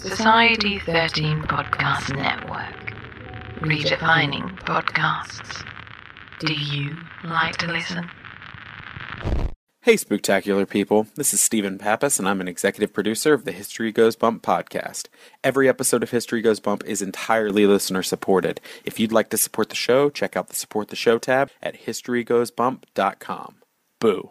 Society 13 Podcast Network. Redefining podcasts. Do you like to listen? Hey, spooktacular people. This is Stephen Pappas, and I'm an executive producer of the History Goes Bump podcast. Every episode of History Goes Bump is entirely listener-supported. If you'd like to support the show, check out the Support the Show tab at historygoesbump.com. Boo.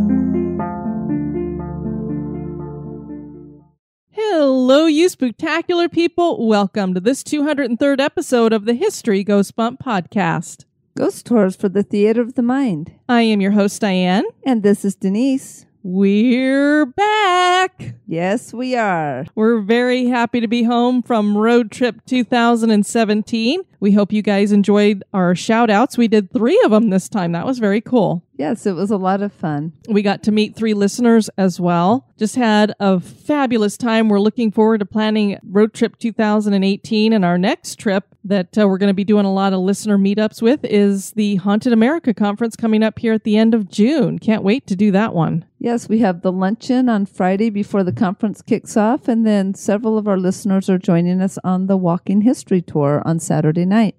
Hello, you spooktacular people. Welcome to this 203rd episode of the History Ghost Bump podcast. Ghost tours for the theater of the mind. I am your host, Diane. And this is Denise. We're back. Yes, we are. We're very happy to be home from Road Trip 2017. We hope you guys enjoyed our shout outs. We did 3 of them this time. That was very cool. Yes, it was a lot of fun. We got to meet 3 listeners as well. Just had a fabulous time. We're looking forward to planning Road Trip 2018. And our next trip that we're going to be doing a lot of listener meetups with is the Haunted America Conference coming up here at the end of June. Can't wait to do that one. Yes, we have the luncheon on Friday before the conference kicks off. And then several of our listeners are joining us on the Walking History Tour on Saturday night.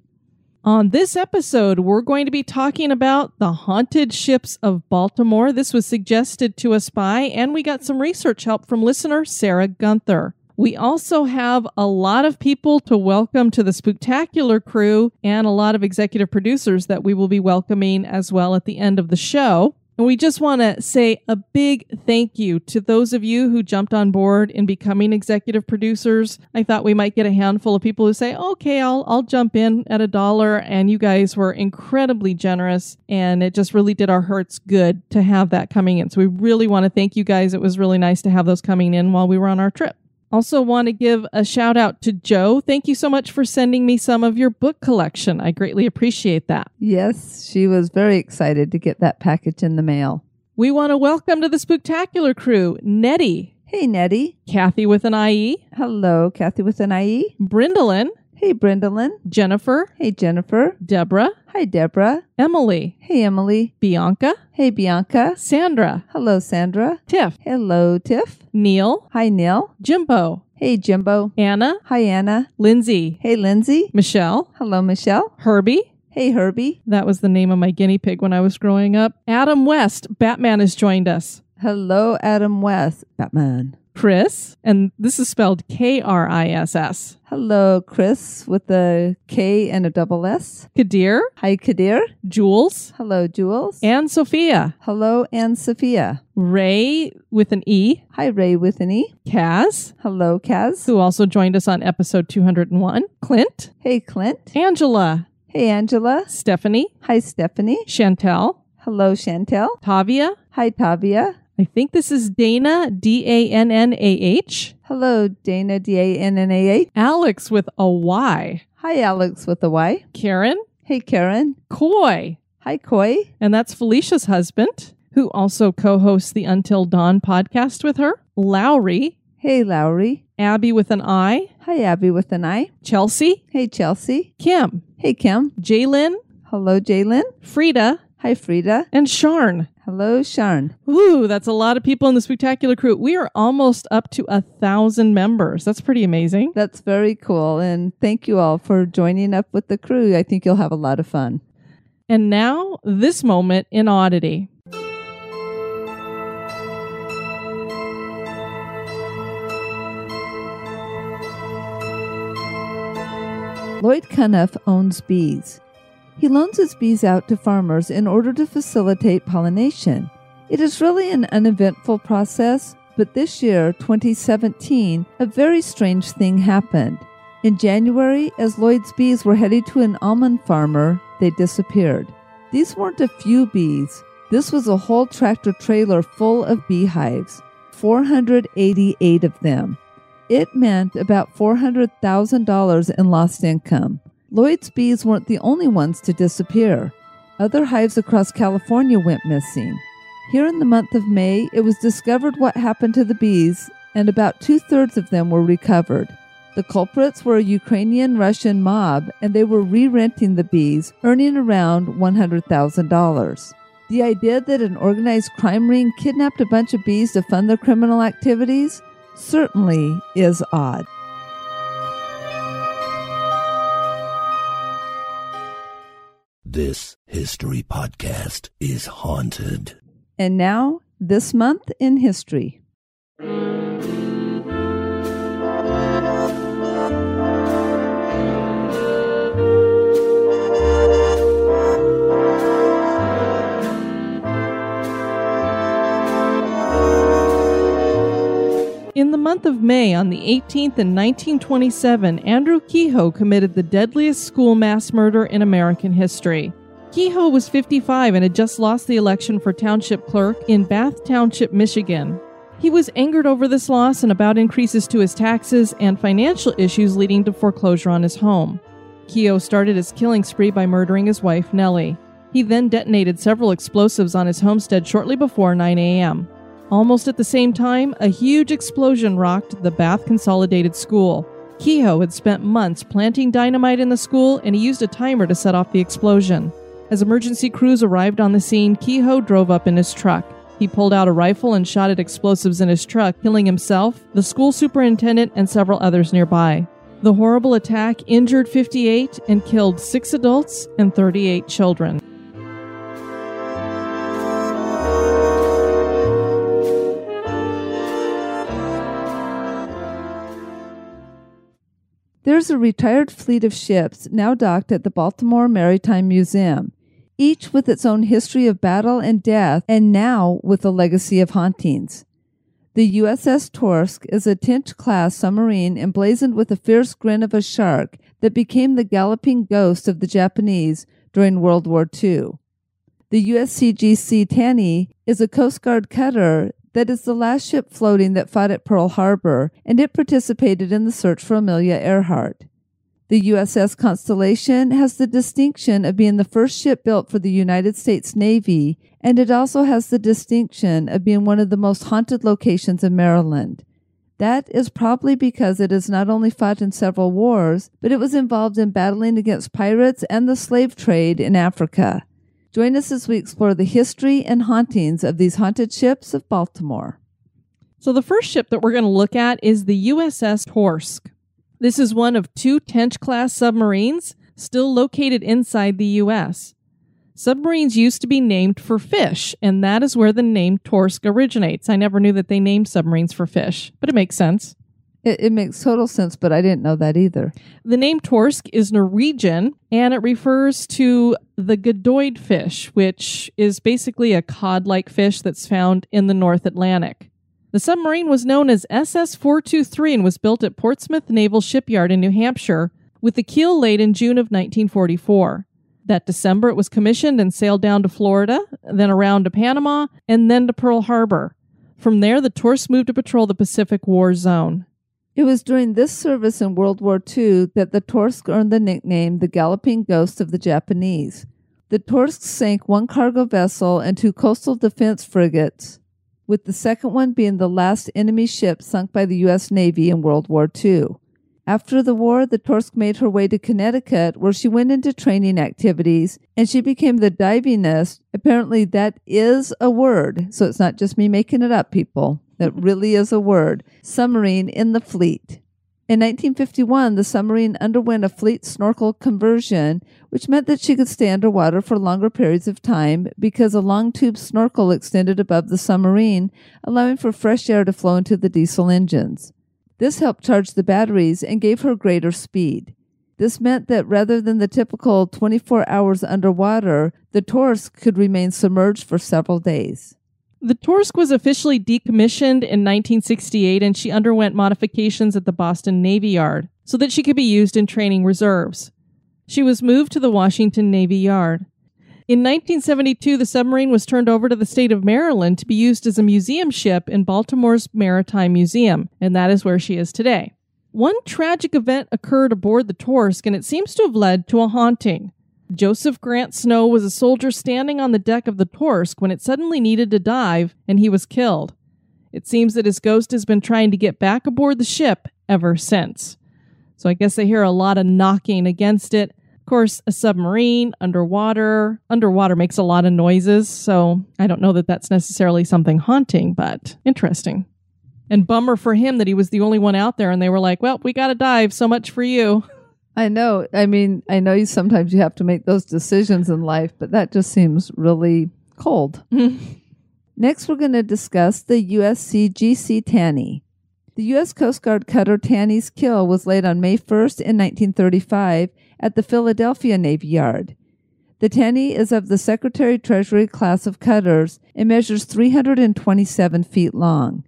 On this episode, we're going to be talking about the haunted ships of Baltimore. This was suggested to us by, and we got some research help from listener Sarah Gunther. We also have a lot of people to welcome to the spooktacular crew and a lot of executive producers that we will be welcoming as well at the end of the show. And we just want to say a big thank you to those of you who jumped on board in becoming executive producers. I thought we might get a handful of people who say, okay, I'll jump in at $1. And you guys were incredibly generous. And it just really did our hearts good to have that coming in. So we really want to thank you guys. It was really nice to have those coming in while we were on our trip. Also want to give a shout out to Joe. Thank you so much for sending me some of your book collection. I greatly appreciate that. Yes, she was very excited to get that package in the mail. We want to welcome to the spooktacular crew, Nettie. Hey, Nettie. Kathy with an IE. Hello, Kathy with an IE. Brindolyn. Hey, Brindolyn. Jennifer. Hey, Jennifer. Deborah. Hi, Deborah. Emily. Hey, Emily. Bianca. Hey, Bianca. Sandra. Hello, Sandra. Tiff. Hello, Tiff. Neil. Hi, Neil. Jimbo. Hey, Jimbo. Anna. Hi, Anna. Lindsay. Hey, Lindsay. Michelle. Hello, Michelle. Herbie. Hey, Herbie. That was the name of my guinea pig when I was growing up. Adam West. Batman has joined us. Hello, Adam West. Batman. Chris, and this is spelled Kriss. Hello, Chris, with a K and a double S. Kadir. Hi, Kadir. Jules. Hello, Jules. Anne Sophia. Hello, Anne Sophia. Ray with an E. Hi, Ray with an E. Kaz. Hello, Kaz. Who also joined us on episode 201. Clint. Hey, Clint. Angela. Hey, Angela. Stephanie. Hi, Stephanie. Chantel. Hello, Chantel. Tavia. Hi, Tavia. I think this is Dana, D-A-N-N-A-H. Hello, Dana, D-A-N-N-A-H. Alex with a Y. Hi, Alex with a Y. Karen. Hey, Karen. Coy. Hi, Coy. And that's Felicia's husband, who also co-hosts the Until Dawn podcast with her. Lowry. Hey, Lowry. Abby with an I. Hi, Abby with an I. Chelsea. Hey, Chelsea. Kim. Hey, Kim. Jalen. Hello, Jalen. Frida. Hi, Frida. And Sharn. Hello, Sharn. Ooh, that's a lot of people in the spooktacular crew. We are almost up to 1,000 members. That's pretty amazing. That's very cool. And thank you all for joining up with the crew. I think you'll have a lot of fun. And now, this moment in oddity. Lloyd Conniff owns bees. He loans his bees out to farmers in order to facilitate pollination. It is really an uneventful process, but this year, 2017, a very strange thing happened. In January, as Lloyd's bees were headed to an almond farmer, they disappeared. These weren't a few bees. This was a whole tractor trailer full of beehives, 488 of them. It meant about $400,000 in lost income. Lloyd's bees weren't the only ones to disappear. Other hives across California went missing. Here in the month of May, it was discovered what happened to the bees, and about 2/3 of them were recovered. The culprits were a Ukrainian-Russian mob, and they were re-renting the bees, earning around $100,000. The idea that an organized crime ring kidnapped a bunch of bees to fund their criminal activities certainly is odd. This history podcast is haunted. And now, this month in history. In the month of May, on the 18th in 1927, Andrew Kehoe committed the deadliest school mass murder in American history. Kehoe was 55 and had just lost the election for township clerk in Bath Township, Michigan. He was angered over this loss and about increases to his taxes and financial issues leading to foreclosure on his home. Kehoe started his killing spree by murdering his wife, Nellie. He then detonated several explosives on his homestead shortly before 9 a.m. Almost at the same time, a huge explosion rocked the Bath Consolidated School. Kehoe had spent months planting dynamite in the school, and he used a timer to set off the explosion. As emergency crews arrived on the scene, Kehoe drove up in his truck. He pulled out a rifle and shot at explosives in his truck, killing himself, the school superintendent, and several others nearby. The horrible attack injured 58 and killed 6 adults and 38 children. There's a retired fleet of ships now docked at the Baltimore Maritime Museum, each with its own history of battle and death, and now with a legacy of hauntings. The USS Torsk is a Tench-class submarine emblazoned with a fierce grin of a shark that became the galloping ghost of the Japanese during World War II. The USCGC Taney is a Coast Guard cutter that is the last ship floating that fought at Pearl Harbor, and it participated in the search for Amelia Earhart. The USS Constellation has the distinction of being the first ship built for the United States Navy, and it also has the distinction of being one of the most haunted locations in Maryland. That is probably because it has not only fought in several wars, but it was involved in battling against pirates and the slave trade in Africa. Join us as we explore the history and hauntings of these haunted ships of Baltimore. So the first ship that we're going to look at is the USS Torsk. This is one of 2 Tench-class submarines still located inside the U.S. Submarines used to be named for fish, and that is where the name Torsk originates. I never knew that they named submarines for fish, but it makes sense. It makes total sense, but I didn't know that either. The name Torsk is Norwegian, and it refers to the Godoid fish, which is basically a cod-like fish that's found in the North Atlantic. The submarine was known as SS-423 and was built at Portsmouth Naval Shipyard in New Hampshire, with the keel laid in June of 1944. That December, it was commissioned and sailed down to Florida, then around to Panama, and then to Pearl Harbor. From there, the Torsk moved to patrol the Pacific War Zone. It was during this service in World War II that the Torsk earned the nickname the Galloping Ghost of the Japanese. The Torsk sank 1 cargo vessel and 2 coastal defense frigates, with the second one being the last enemy ship sunk by the U.S. Navy in World War II. After the war, the Torsk made her way to Connecticut, where she went into training activities, and she became the divinist. Apparently, that is a word, so it's not just me making it up, people. That really is a word, submarine in the fleet. In 1951, the submarine underwent a fleet snorkel conversion, which meant that she could stay underwater for longer periods of time because a long tube snorkel extended above the submarine, allowing for fresh air to flow into the diesel engines. This helped charge the batteries and gave her greater speed. This meant that rather than the typical 24 hours underwater, the Torsk could remain submerged for several days. The Torsk was officially decommissioned in 1968, and she underwent modifications at the Boston Navy Yard so that she could be used in training reserves. She was moved to the Washington Navy Yard. In 1972, the submarine was turned over to the state of Maryland to be used as a museum ship in Baltimore's Maritime Museum, and that is where she is today. One tragic event occurred aboard the Torsk, and it seems to have led to a haunting. Joseph Grant Snow was a soldier standing on the deck of the Torsk when it suddenly needed to dive, and he was killed. It seems that his ghost has been trying to get back aboard the ship ever since. So I guess they hear a lot of knocking against it. Of course, a submarine, underwater makes a lot of noises, so I don't know that that's necessarily something haunting, but interesting. And bummer for him that he was the only one out there, and they were like, well, we got to dive, so much for you. I know. I mean, I know sometimes you have to make those decisions in life, but that just seems really cold. Next, we're going to discuss the USCGC Taney. The U.S. Coast Guard cutter Taney's keel was laid on May 1st in 1935 at the Philadelphia Navy Yard. The Taney is of the Secretary Treasury class of cutters and measures 327 feet long.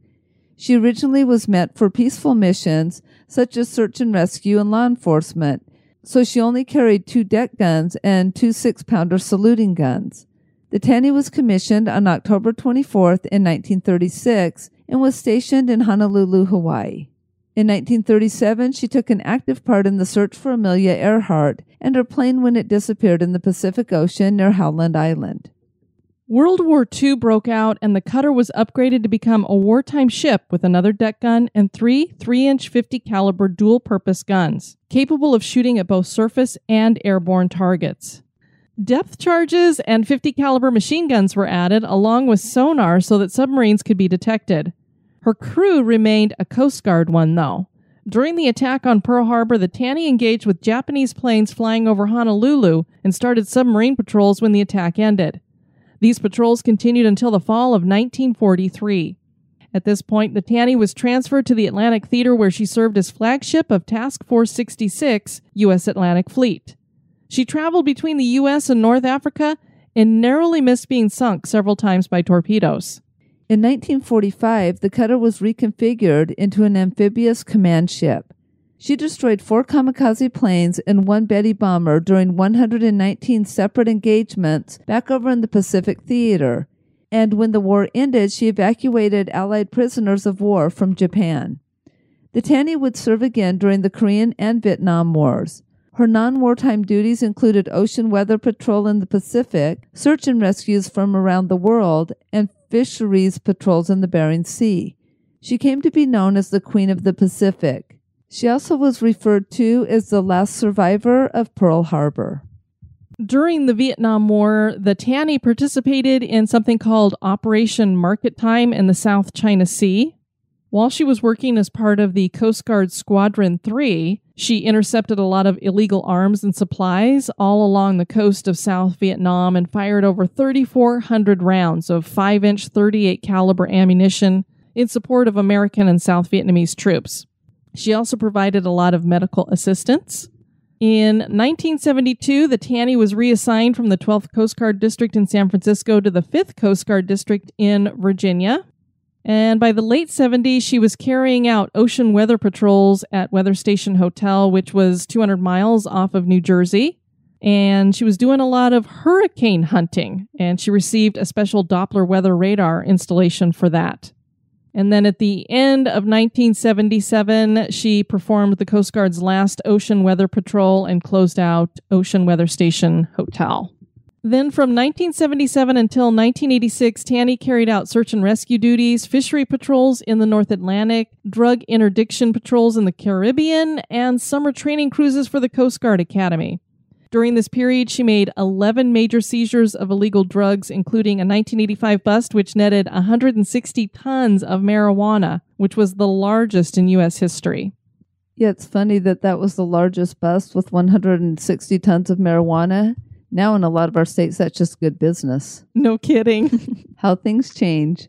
She originally was meant for peaceful missions such as search and rescue and law enforcement, so she only carried 2 deck guns and 2 six-pounder saluting guns. The Taney was commissioned on October 24th in 1936 and was stationed in Honolulu, Hawaii. In 1937, she took an active part in the search for Amelia Earhart and her plane when it disappeared in the Pacific Ocean near Howland Island. World War II broke out, and the cutter was upgraded to become a wartime ship with another deck gun and 3 3-inch .50 caliber dual-purpose guns, capable of shooting at both surface and airborne targets. Depth charges and .50 caliber machine guns were added, along with sonar, so that submarines could be detected. Her crew remained a Coast Guard one, though. During the attack on Pearl Harbor, the Taney engaged with Japanese planes flying over Honolulu and started submarine patrols when the attack ended. These patrols continued until the fall of 1943. At this point, the Taney was transferred to the Atlantic Theater, where she served as flagship of Task Force 66, U.S. Atlantic Fleet. She traveled between the U.S. and North Africa and narrowly missed being sunk several times by torpedoes. In 1945, the cutter was reconfigured into an amphibious command ship. She destroyed 4 kamikaze planes and 1 Betty bomber during 119 separate engagements back over in the Pacific Theater, and when the war ended, she evacuated Allied prisoners of war from Japan. The Taney would serve again during the Korean and Vietnam Wars. Her non-wartime duties included ocean weather patrol in the Pacific, search and rescues from around the world, and fisheries patrols in the Bering Sea. She came to be known as the Queen of the Pacific. She also was referred to as the last survivor of Pearl Harbor. During the Vietnam War, the Taney participated in something called Operation Market Time in the South China Sea. While she was working as part of the Coast Guard Squadron 3, she intercepted a lot of illegal arms and supplies all along the coast of South Vietnam and fired over 3,400 rounds of 5-inch .38 caliber ammunition in support of American and South Vietnamese troops. She also provided a lot of medical assistance. In 1972, the Taney was reassigned from the 12th Coast Guard District in San Francisco to the 5th Coast Guard District in Virginia. And by the late 70s, she was carrying out ocean weather patrols at Weather Station Hotel, which was 200 miles off of New Jersey. And she was doing a lot of hurricane hunting, and she received a special Doppler weather radar installation for that. And then at the end of 1977, she performed the Coast Guard's last ocean weather patrol and closed out Ocean Weather Station Hotel. Then from 1977 until 1986, Taney carried out search and rescue duties, fishery patrols in the North Atlantic, drug interdiction patrols in the Caribbean, and summer training cruises for the Coast Guard Academy. During this period, she made 11 major seizures of illegal drugs, including a 1985 bust, which netted 160 tons of marijuana, which was the largest in U.S. history. Yeah, it's funny that was the largest bust with 160 tons of marijuana. Now in a lot of our states, that's just good business. No kidding. How things change.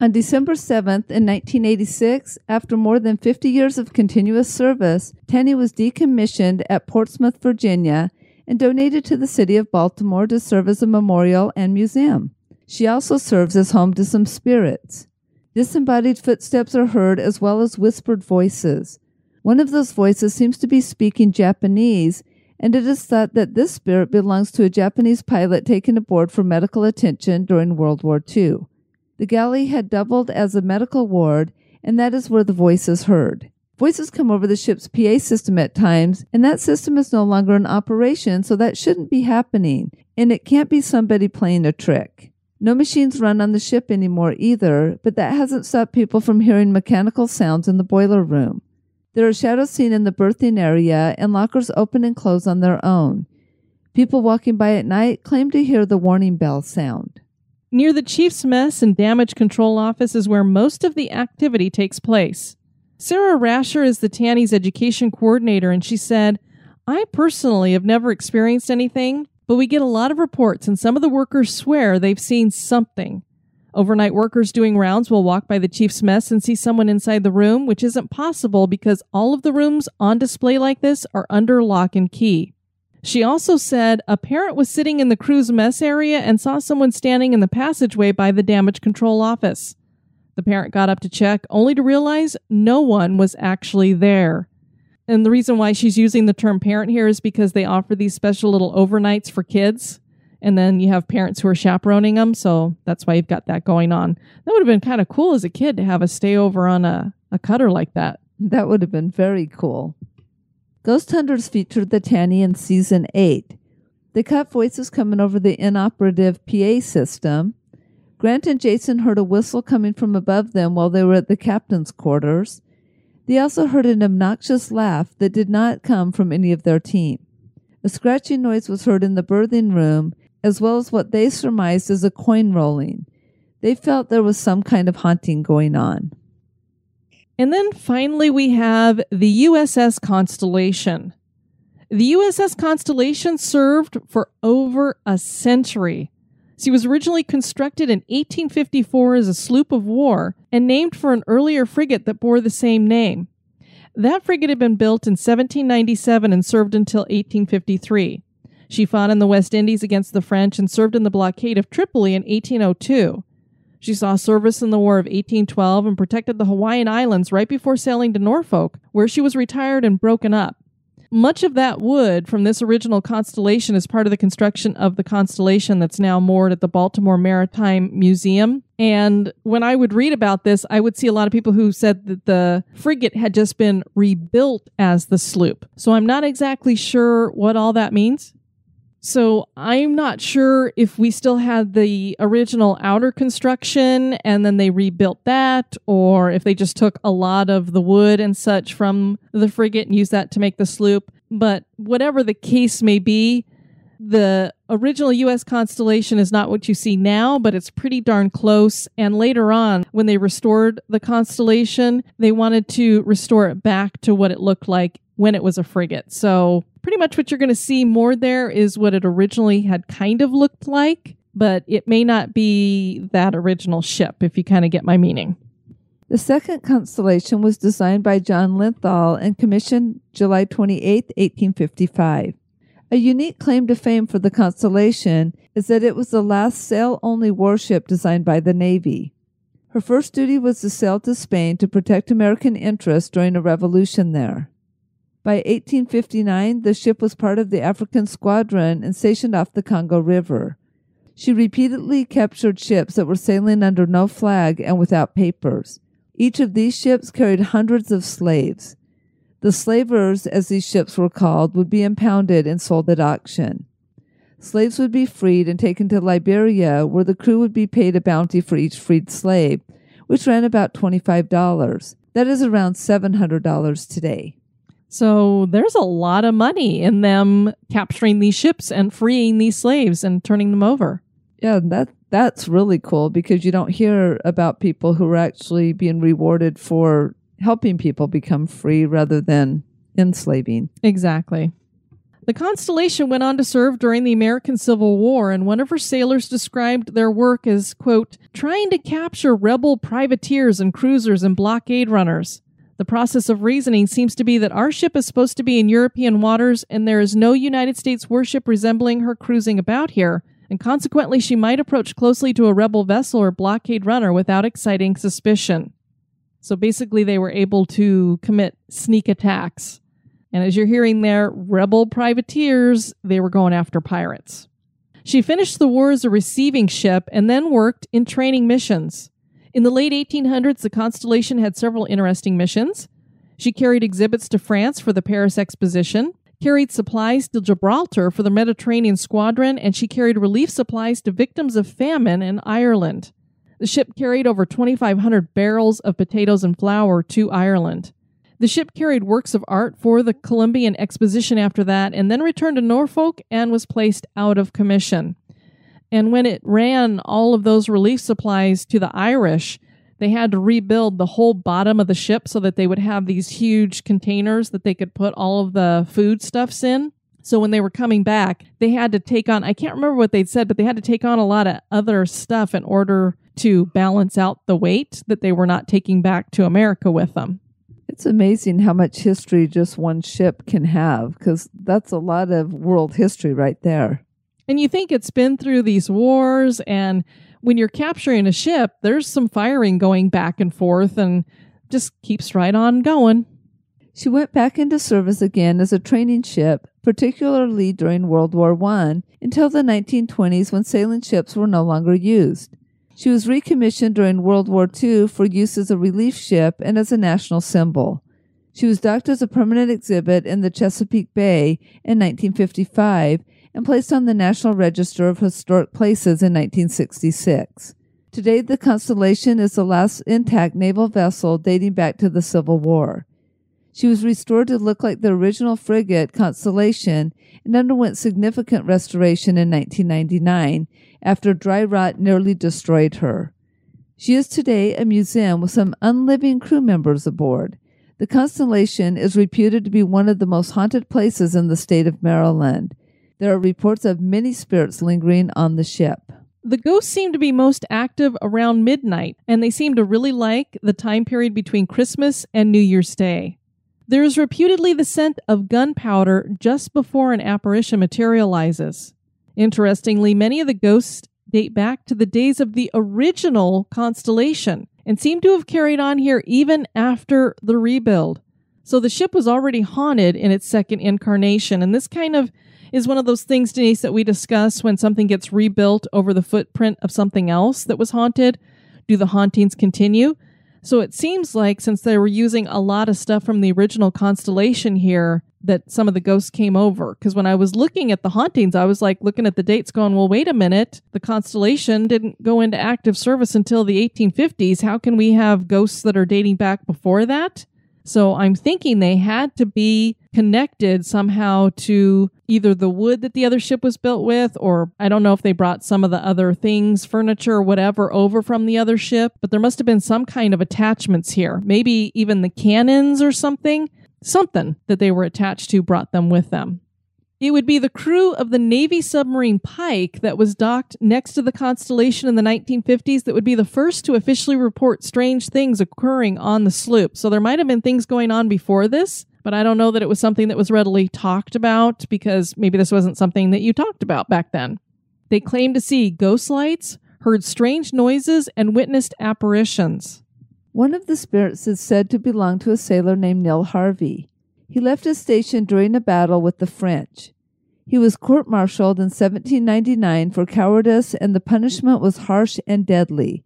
On December 7th in 1986, after more than 50 years of continuous service, Taney was decommissioned at Portsmouth, Virginia, and donated to the city of Baltimore to serve as a memorial and museum. She also serves as home to some spirits. Disembodied footsteps are heard as well as whispered voices. One of those voices seems to be speaking Japanese, and it is thought that this spirit belongs to a Japanese pilot taken aboard for medical attention during World War II. The galley had doubled as a medical ward, and that is where the voice is heard. Voices come over the ship's PA system at times, and that system is no longer in operation, so that shouldn't be happening, and it can't be somebody playing a trick. No machines run on the ship anymore either, but that hasn't stopped people from hearing mechanical sounds in the boiler room. There are shadows seen in the berthing area, and lockers open and close on their own. People walking by at night claim to hear the warning bell sound. Near the chief's mess and damage control office is where most of the activity takes place. Sarah Rasher is the Taney's education coordinator, and she said, "I personally have never experienced anything, but we get a lot of reports, and some of the workers swear they've seen something. Overnight workers doing rounds will walk by the chief's mess and see someone inside the room, which isn't possible because all of the rooms on display like this are under lock and key." She also said a parent was sitting in the crew's mess area and saw someone standing in the passageway by the damage control office. The parent got up to check, only to realize no one was actually there. And the reason why she's using the term parent here is because they offer these special little overnights for kids. And then you have parents who are chaperoning them, so that's why you've got that going on. That would have been kind of cool as a kid to have a stay over on a cutter like that. That would have been very cool. Ghost Hunters featured the Taney in Season 8. They caught voices coming over the inoperative PA system. Grant and Jason heard a whistle coming from above them while they were at the captain's quarters. They also heard an obnoxious laugh that did not come from any of their team. A scratching noise was heard in the birthing room, as well as what they surmised as a coin rolling. They felt there was some kind of haunting going on. And then finally we have the USS Constellation. The USS Constellation served for over a century. She was originally constructed in 1854 as a sloop of war and named for an earlier frigate that bore the same name. That frigate had been built in 1797 and served until 1853. She fought in the West Indies against the French and served in the blockade of Tripoli in 1802. She saw service in the War of 1812 and protected the Hawaiian Islands right before sailing to Norfolk, where she was retired and broken up. Much of that wood from this original Constellation is part of the construction of the Constellation that's now moored at the Baltimore Maritime Museum. And when I would read about this, I would see a lot of people who said that the frigate had just been rebuilt as the sloop. So I'm not exactly sure what all that means. So I'm not sure if we still had the original outer construction and then they rebuilt that, or if they just took a lot of the wood and such from the frigate and used that to make the sloop. But whatever the case may be, the original U.S. Constellation is not what you see now, but it's pretty darn close. And later on, when they restored the Constellation, they wanted to restore it back to what it looked like when it was a frigate. So pretty much what you're going to see moored there is what it originally had kind of looked like, but it may not be that original ship, if you kind of get my meaning. The second Constellation was designed by John Linthal and commissioned July 28, 1855. A unique claim to fame for the Constellation is that it was the last sail-only warship designed by the Navy. Her first duty was to sail to Spain to protect American interests during a revolution there. By 1859, the ship was part of the African squadron and stationed off the Congo River. She repeatedly captured ships that were sailing under no flag and without papers. Each of these ships carried hundreds of slaves. The slavers, as these ships were called, would be impounded and sold at auction. Slaves would be freed and taken to Liberia, where the crew would be paid a bounty for each freed slave, which ran about $25. That is around $700 today. So there's a lot of money in them capturing these ships and freeing these slaves and turning them over. Yeah, that's really cool because you don't hear about people who are actually being rewarded for helping people become free rather than enslaving. Exactly. The Constellation went on to serve during the American Civil War, and one of her sailors described their work as, quote, trying to capture rebel privateers and cruisers and blockade runners. The process of reasoning seems to be that our ship is supposed to be in European waters and there is no United States warship resembling her cruising about here, and consequently she might approach closely to a rebel vessel or blockade runner without exciting suspicion. So basically they were able to commit sneak attacks. And as you're hearing there, rebel privateers, they were going after pirates. She finished the war as a receiving ship and then worked in training missions. In the late 1800s, the Constellation had several interesting missions. She carried exhibits to France for the Paris Exposition, carried supplies to Gibraltar for the Mediterranean Squadron, and she carried relief supplies to victims of famine in Ireland. The ship carried over 2,500 barrels of potatoes and flour to Ireland. The ship carried works of art for the Columbian Exposition after that, and then returned to Norfolk and was placed out of commission. And when it ran all of those relief supplies to the Irish, they had to rebuild the whole bottom of the ship so that they would have these huge containers that they could put all of the foodstuffs in. So when they were coming back, they had to take on, I can't remember what they'd said, but they had to take on a lot of other stuff in order to balance out the weight that they were not taking back to America with them. It's amazing how much history just one ship can have, because that's a lot of world history right there. And you think it's been through these wars, and when you're capturing a ship, there's some firing going back and forth and just keeps right on going. She went back into service again as a training ship, particularly during World War I, until the 1920s when sailing ships were no longer used. She was recommissioned during World War II for use as a relief ship and as a national symbol. She was docked as a permanent exhibit in the Chesapeake Bay in 1955 and placed on the National Register of Historic Places in 1966. Today, the Constellation is the last intact naval vessel dating back to the Civil War. She was restored to look like the original frigate Constellation and underwent significant restoration in 1999 after dry rot nearly destroyed her. She is today a museum with some unliving crew members aboard. The Constellation is reputed to be one of the most haunted places in the state of Maryland. There are reports of many spirits lingering on the ship. The ghosts seem to be most active around midnight, and they seem to really like the time period between Christmas and New Year's Day. There is reputedly the scent of gunpowder just before an apparition materializes. Interestingly, many of the ghosts date back to the days of the original Constellation and seem to have carried on here even after the rebuild. So the ship was already haunted in its second incarnation, and this kind of is one of those things, Denise, that we discuss when something gets rebuilt over the footprint of something else that was haunted. Do the hauntings continue? So it seems like since they were using a lot of stuff from the original Constellation here, that some of the ghosts came over. Because when I was looking at the hauntings, I was like looking at the dates going, well, wait a minute. The Constellation didn't go into active service until the 1850s. How can we have ghosts that are dating back before that? So I'm thinking they had to be connected somehow to either the wood that the other ship was built with, or I don't know if they brought some of the other things, furniture, whatever, over from the other ship, but there must have been some kind of attachments here. Maybe even the cannons or something that they were attached to brought them with them. It would be the crew of the Navy submarine Pike that was docked next to the Constellation in the 1950s that would be the first to officially report strange things occurring on the sloop. So there might have been things going on before this, but I don't know that it was something that was readily talked about, because maybe this wasn't something that you talked about back then. They claimed to see ghost lights, heard strange noises, and witnessed apparitions. One of the spirits is said to belong to a sailor named Neil Harvey. He left his station during a battle with the French. He was court-martialed in 1799 for cowardice, and the punishment was harsh and deadly.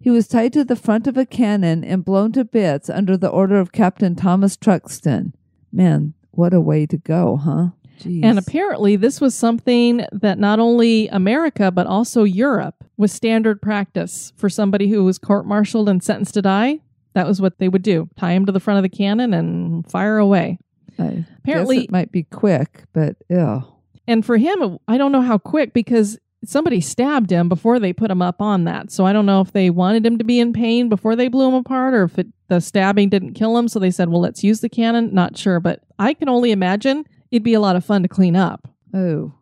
He was tied to the front of a cannon and blown to bits under the order of Captain Thomas Truxton. Man, what a way to go, huh? Jeez. And apparently this was something that not only America, but also Europe was standard practice for somebody who was court-martialed and sentenced to die. That was what they would do. Tie him to the front of the cannon and fire away. Apparently, guess it might be quick, but ew. And for him, I don't know how quick, because somebody stabbed him before they put him up on that. So I don't know if they wanted him to be in pain before they blew him apart, or if the stabbing didn't kill him. So they said, well, let's use the cannon. Not sure, but I can only imagine it'd be a lot of fun to clean up. Oh.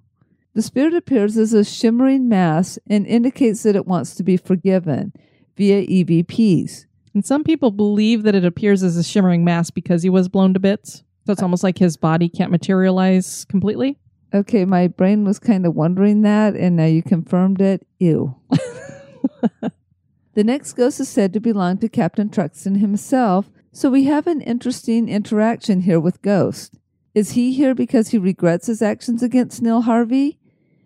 The spirit appears as a shimmering mass and indicates that it wants to be forgiven via EVPs. And some people believe that it appears as a shimmering mass because he was blown to bits. So it's almost like his body can't materialize completely. Okay, my brain was kind of wondering that, and now you confirmed it. Ew. The next ghost is said to belong to Captain Truxton himself, so we have an interesting interaction here with Ghost. Is he here because he regrets his actions against Neil Harvey?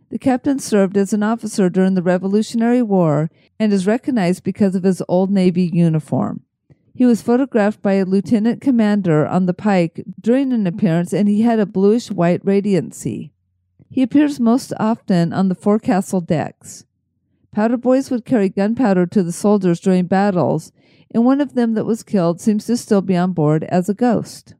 The captain served as an officer during the Revolutionary War and is recognized because of his Old Navy uniform. He was photographed by a lieutenant commander on the pike during an appearance, and he had a bluish-white radiancy. He appears most often on the forecastle decks. Powder boys would carry gunpowder to the soldiers during battles, and one of them that was killed seems to still be on board as a ghost.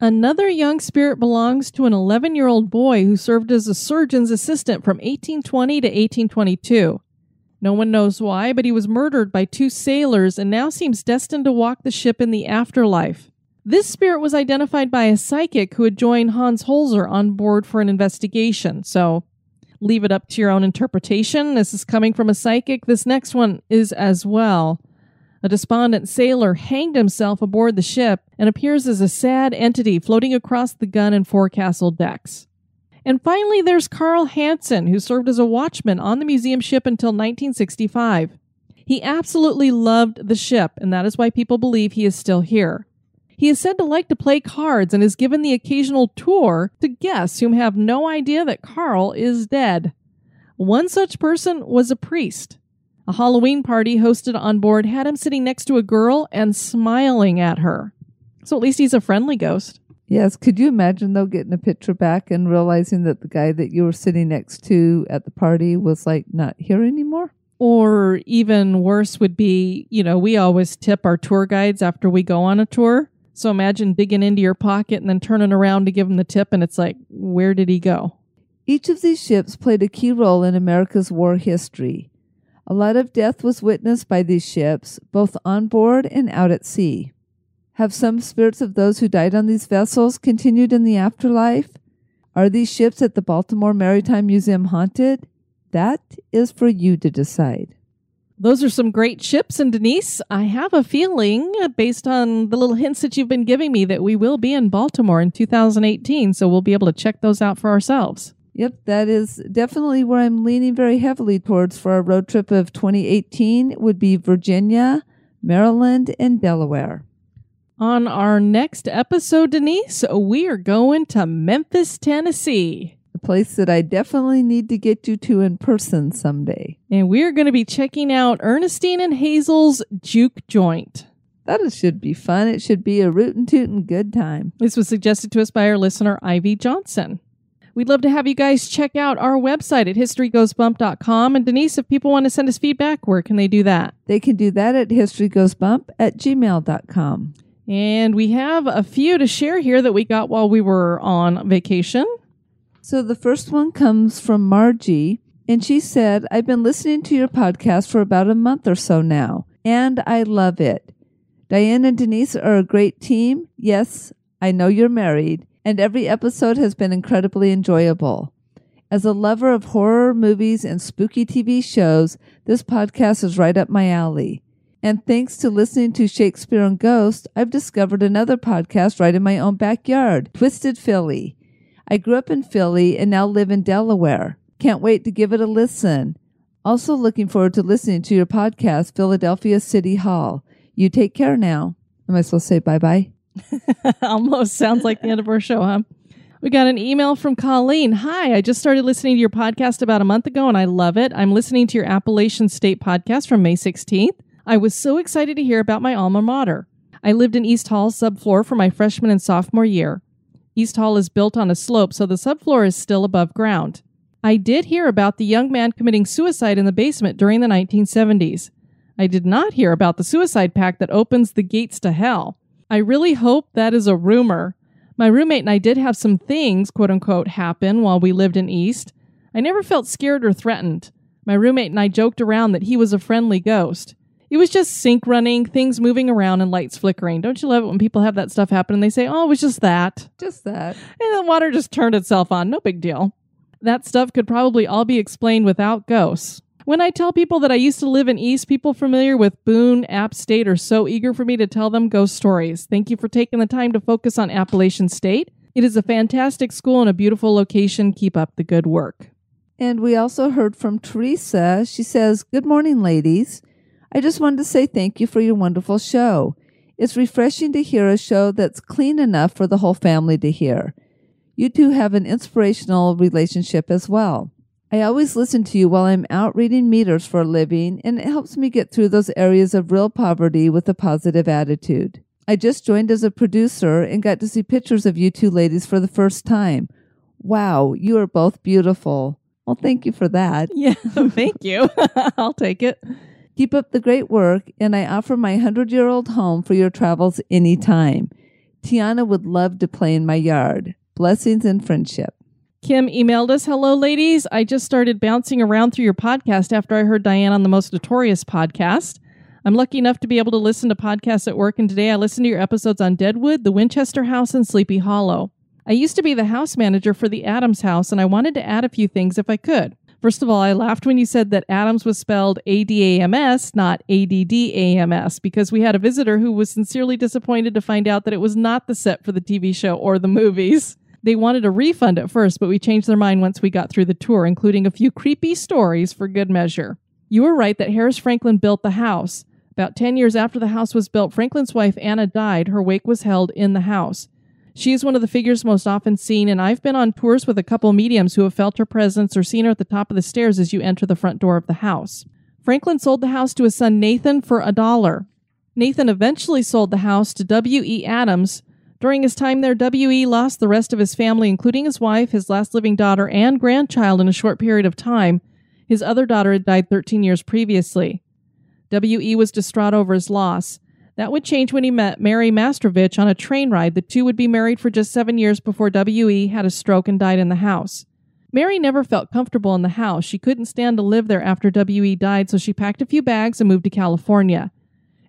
Another young spirit belongs to an 11-year-old boy who served as a surgeon's assistant from 1820 to 1822. No one knows why, but he was murdered by two sailors and now seems destined to walk the ship in the afterlife. This spirit was identified by a psychic who had joined Hans Holzer on board for an investigation, so leave it up to your own interpretation. This is coming from a psychic. This next one is as well. A despondent sailor hanged himself aboard the ship and appears as a sad entity floating across the gun and forecastle decks. And finally, there's Carl Hansen, who served as a watchman on the museum ship until 1965. He absolutely loved the ship, and that is why people believe he is still here. He is said to like to play cards and is given the occasional tour to guests whom have no idea that Carl is dead. One such person was a priest. A Halloween party hosted on board had him sitting next to a girl and smiling at her. So at least he's a friendly ghost. Yes. Could you imagine, though, getting a picture back and realizing that the guy that you were sitting next to at the party was, like, not here anymore? Or even worse would be, you know, we always tip our tour guides after we go on a tour. So imagine digging into your pocket and then turning around to give him the tip, and it's like, where did he go? Each of these ships played a key role in America's war history. A lot of death was witnessed by these ships, both on board and out at sea. Have some spirits of those who died on these vessels continued in the afterlife? Are these ships at the Baltimore Maritime Museum haunted? That is for you to decide. Those are some great ships, and Denise, I have a feeling, based on the little hints that you've been giving me, that we will be in Baltimore in 2018, so we'll be able to check those out for ourselves. Yep, that is definitely where I'm leaning very heavily towards for our road trip of 2018 would be Virginia, Maryland, and Delaware. On our next episode, Denise, we are going to Memphis, Tennessee. A place that I definitely need to get you to in person someday. And we're going to be checking out Ernestine and Hazel's Juke Joint. That should be fun. It should be a rootin' tootin' good time. This was suggested to us by our listener, Ivy Johnson. We'd love to have you guys check out our website at historygoesbump.com. And Denise, if people want to send us feedback, where can they do that? They can do that at historygoesbump@gmail.com. And we have a few to share here that we got while we were on vacation. So the first one comes from Margie, and she said, I've been listening to your podcast for about a month or so now, and I love it. Diane and Denise are a great team. Yes, I know you're married, and every episode has been incredibly enjoyable. As a lover of horror movies and spooky TV shows, this podcast is right up my alley. And thanks to listening to Shakespeare and Ghost, I've discovered another podcast right in my own backyard, Twisted Philly. I grew up in Philly and now live in Delaware. Can't wait to give it a listen. Also looking forward to listening to your podcast, Philadelphia City Hall. You take care now. Am I supposed to say bye-bye? Almost sounds like the end of our show, huh? We got an email from Colleen. Hi, I just started listening to your podcast about a month ago, and I love it. I'm listening to your Appalachian State podcast from May 16th. I was so excited to hear about my alma mater. I lived in East Hall subfloor for my freshman and sophomore year. East Hall is built on a slope, so the subfloor is still above ground. I did hear about the young man committing suicide in the basement during the 1970s. I did not hear about the suicide pact that opens the gates to hell. I really hope that is a rumor. My roommate and I did have some things, quote unquote, happen while we lived in East. I never felt scared or threatened. My roommate and I joked around that he was a friendly ghost. It was just sink running, things moving around, and lights flickering. Don't you love it when people have that stuff happen and they say, oh, it was just that. Just that. And the water just turned itself on. No big deal. That stuff could probably all be explained without ghosts. When I tell people that I used to live in East, people familiar with Boone, App State are so eager for me to tell them ghost stories. Thank you for taking the time to focus on Appalachian State. It is a fantastic school and a beautiful location. Keep up the good work. And we also heard from Teresa. She says, good morning, ladies. I just wanted to say thank you for your wonderful show. It's refreshing to hear a show that's clean enough for the whole family to hear. You two have an inspirational relationship as well. I always listen to you while I'm out reading meters for a living, and it helps me get through those areas of real poverty with a positive attitude. I just joined as a producer and got to see pictures of you two ladies for the first time. Wow, you are both beautiful. Well, thank you for that. Yeah, thank you. I'll take it. Keep up the great work, and I offer my 100-year-old home for your travels anytime. Tiana would love to play in my yard. Blessings and friendship. Kim emailed us, hello, ladies. I just started bouncing around through your podcast after I heard Diane on the Most Notorious podcast. I'm lucky enough to be able to listen to podcasts at work, and today I listened to your episodes on Deadwood, the Winchester House, and Sleepy Hollow. I used to be the house manager for the Adams House, and I wanted to add a few things if I could. First of all, I laughed when you said that Adams was spelled A-D-A-M-S, not A-D-D-A-M-S, because we had a visitor who was sincerely disappointed to find out that it was not the set for the TV show or the movies. They wanted a refund at first, but we changed their mind once we got through the tour, including a few creepy stories for good measure. You were right that Harris Franklin built the house. About 10 years after the house was built, Franklin's wife, Anna, died. Her wake was held in the house. She is one of the figures most often seen, and I've been on tours with a couple mediums who have felt her presence or seen her at the top of the stairs as you enter the front door of the house. Franklin sold the house to his son Nathan for $1. Nathan eventually sold the house to W.E. Adams. During his time there, W.E. lost the rest of his family, including his wife, his last living daughter, and grandchild in a short period of time. His other daughter had died 13 years previously. W.E. was distraught over his loss. That would change when he met Mary Mastrovich on a train ride. The two would be married for just 7 years before W.E. had a stroke and died in the house. Mary never felt comfortable in the house. She couldn't stand to live there after W.E. died, so she packed a few bags and moved to California.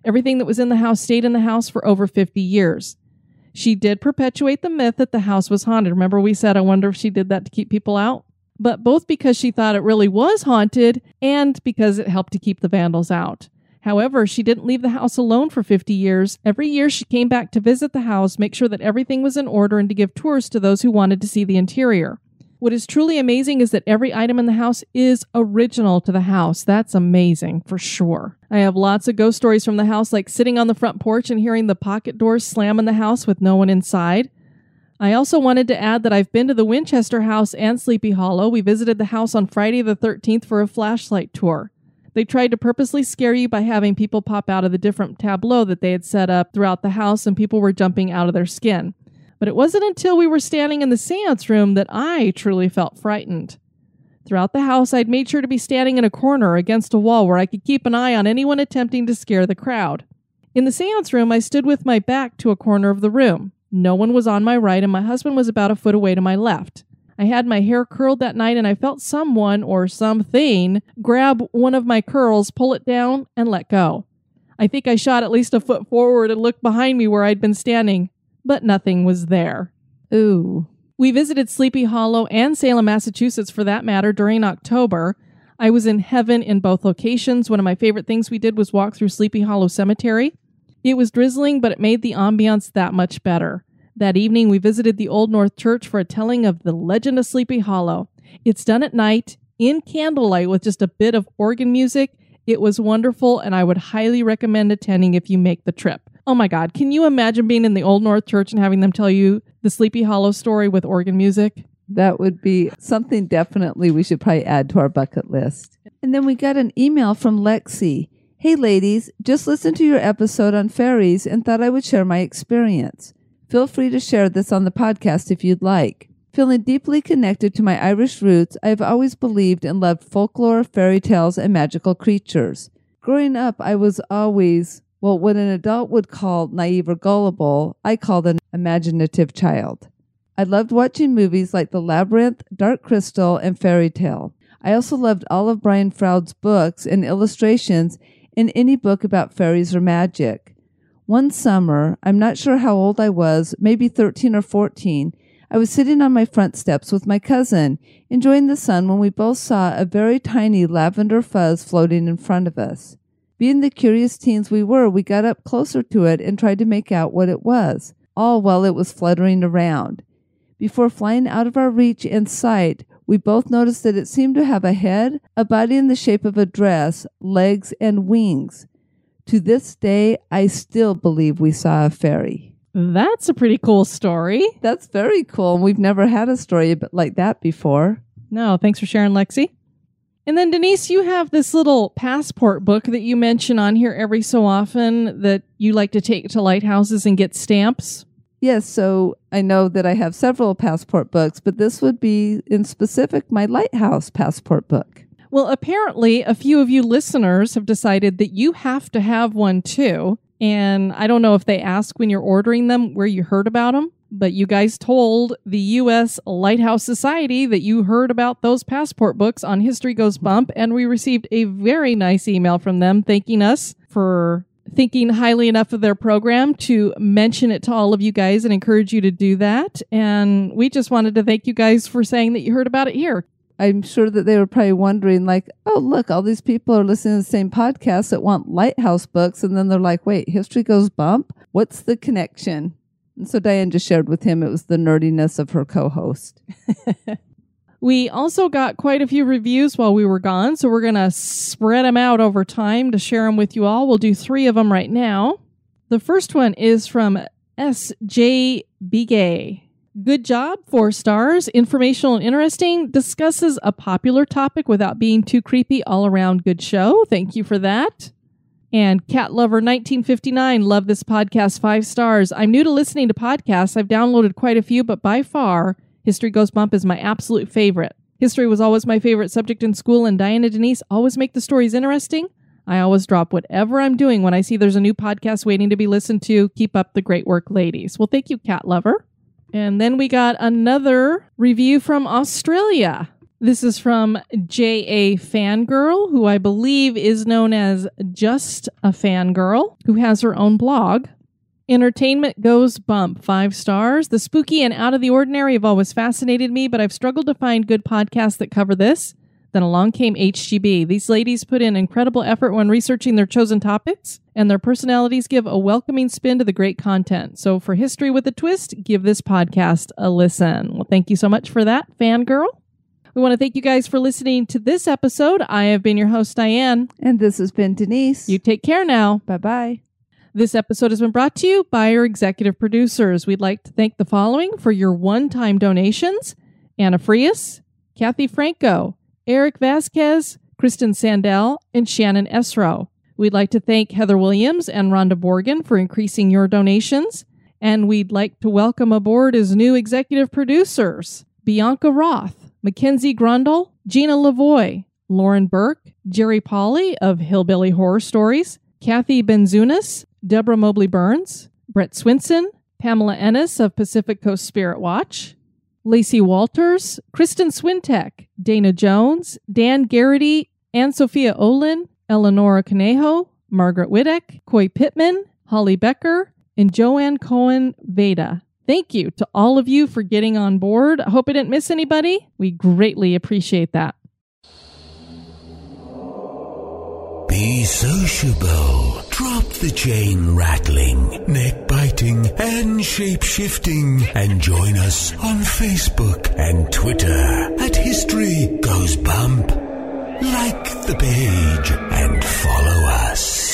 Everything that was in the house stayed in the house for over 50 years. She did perpetuate the myth that the house was haunted. Remember we said, I wonder if she did that to keep people out? But both because she thought it really was haunted and because it helped to keep the vandals out. However, she didn't leave the house alone for 50 years. Every year she came back to visit the house, make sure that everything was in order, and to give tours to those who wanted to see the interior. What is truly amazing is that every item in the house is original to the house. That's amazing, for sure. I have lots of ghost stories from the house, like sitting on the front porch and hearing the pocket doors slam in the house with no one inside. I also wanted to add that I've been to the Winchester House and Sleepy Hollow. We visited the house on Friday the 13th for a flashlight tour. They tried to purposely scare you by having people pop out of the different tableaux that they had set up throughout the house, and people were jumping out of their skin. But it wasn't until we were standing in the seance room that I truly felt frightened. Throughout the house, I'd made sure to be standing in a corner against a wall where I could keep an eye on anyone attempting to scare the crowd. In the seance room, I stood with my back to a corner of the room. No one was on my right, and my husband was about a foot away to my left. I had my hair curled that night, and I felt someone or something grab one of my curls, pull it down, and let go. I think I shot at least a foot forward and looked behind me where I'd been standing. But nothing was there. Ooh. We visited Sleepy Hollow and Salem, Massachusetts, for that matter, during October. I was in heaven in both locations. One of my favorite things we did was walk through Sleepy Hollow Cemetery. It was drizzling, but it made the ambiance that much better. That evening, we visited the Old North Church for a telling of the legend of Sleepy Hollow. It's done at night, in candlelight, with just a bit of organ music. It was wonderful, and I would highly recommend attending if you make the trip. Oh my God, can you imagine being in the Old North Church and having them tell you the Sleepy Hollow story with organ music? That would be something definitely we should probably add to our bucket list. And then we got an email from Lexi. Hey ladies, just listened to your episode on fairies and thought I would share my experience. Feel free to share this on the podcast if you'd like. Feeling deeply connected to my Irish roots, I have always believed and loved folklore, fairy tales, and magical creatures. Growing up, I was always... well, what an adult would call naive or gullible, I called an imaginative child. I loved watching movies like The Labyrinth, Dark Crystal, and Fairy Tale. I also loved all of Brian Froud's books and illustrations in any book about fairies or magic. One summer, I'm not sure how old I was, maybe 13 or 14, I was sitting on my front steps with my cousin, enjoying the sun when we both saw a very tiny lavender fuzz floating in front of us. Being the curious teens we were, we got up closer to it and tried to make out what it was, all while it was fluttering around. before flying out of our reach and sight, we both noticed that it seemed to have a head, a body in the shape of a dress, legs, and wings. To this day, I still believe we saw a fairy. That's a pretty cool story. That's very cool. We've never had a story like that before. No, thanks for sharing, Lexi. And then, Denise, you have this little passport book that you mention on here every so often that you like to take to lighthouses and get stamps. Yes, so I know that I have several passport books, but this would be, in specific, my lighthouse passport book. Well, apparently, a few of you listeners have decided that you have to have one, too. And I don't know if they ask when you're ordering them where you heard about them, but you guys told the U.S. Lighthouse Society that you heard about those passport books on History Goes Bump, and we received a very nice email from them thanking us for thinking highly enough of their program to mention it to all of you guys and encourage you to do that. And we just wanted to thank you guys for saying that you heard about it here. I'm sure that they were probably wondering, like, oh, look, all these people are listening to the same podcast that want lighthouse books. And then they're like, wait, History Goes Bump? What's the connection? And so Diane just shared with him it was the nerdiness of her co-host. We also got quite a few reviews while we were gone, so we're going to spread them out over time to share them with you all. We'll do 3 of them right now. The first one is from S.J. Bigay. Good job, 4 stars, informational and interesting, discusses a popular topic without being too creepy, all around good show. Thank you for that. And Cat Lover 1959, love this podcast, 5 stars. I'm new to listening to podcasts. I've downloaded quite a few, but by far, History Goes Bump is my absolute favorite. History was always my favorite subject in school, and Diane and Denise always make the stories interesting. I always drop whatever I'm doing when I see there's a new podcast waiting to be listened to. Keep up the great work, ladies. Well, thank you, Cat Lover. And then we got another review from Australia. This is from J.A. Fangirl, who I believe is known as Just a Fangirl, who has her own blog. Entertainment Goes Bump, 5 stars. The spooky and out of the ordinary have always fascinated me, but I've struggled to find good podcasts that cover this. Then along came HGB. These ladies put in incredible effort when researching their chosen topics, and their personalities give a welcoming spin to the great content. So for History with a Twist, give this podcast a listen. Well, thank you so much for that, Fangirl. We want to thank you guys for listening to this episode. I have been your host, Diane. And this has been Denise. You take care now. Bye-bye. This episode has been brought to you by our executive producers. We'd like to thank the following for your one-time donations: Anna Frias, Kathy Franco, Eric Vasquez, Kristen Sandell, and Shannon Esro. We'd like to thank Heather Williams and Rhonda Borgen for increasing your donations. And we'd like to welcome aboard as new executive producers Bianca Roth, Mackenzie Grundle, Gina Lavoie, Lauren Burke, Jerry Polly of Hillbilly Horror Stories, Kathy Benzunas, Deborah Mobley Burns, Brett Swinson, Pamela Ennis of Pacific Coast Spirit Watch, Lacey Walters, Kristen Swintek, Dana Jones, Dan Garrity, Anne-Sophia Olin, Eleonora Conejo, Margaret Widdick, Coy Pittman, Holly Becker, and Joanne Cohen Veda. Thank you to all of you for getting on board. I hope I didn't miss anybody. We greatly appreciate that. Be sociable. Drop the chain rattling, neck biting, and shape shifting, and join us on Facebook and Twitter at History Goes Bump. Like the page and follow us.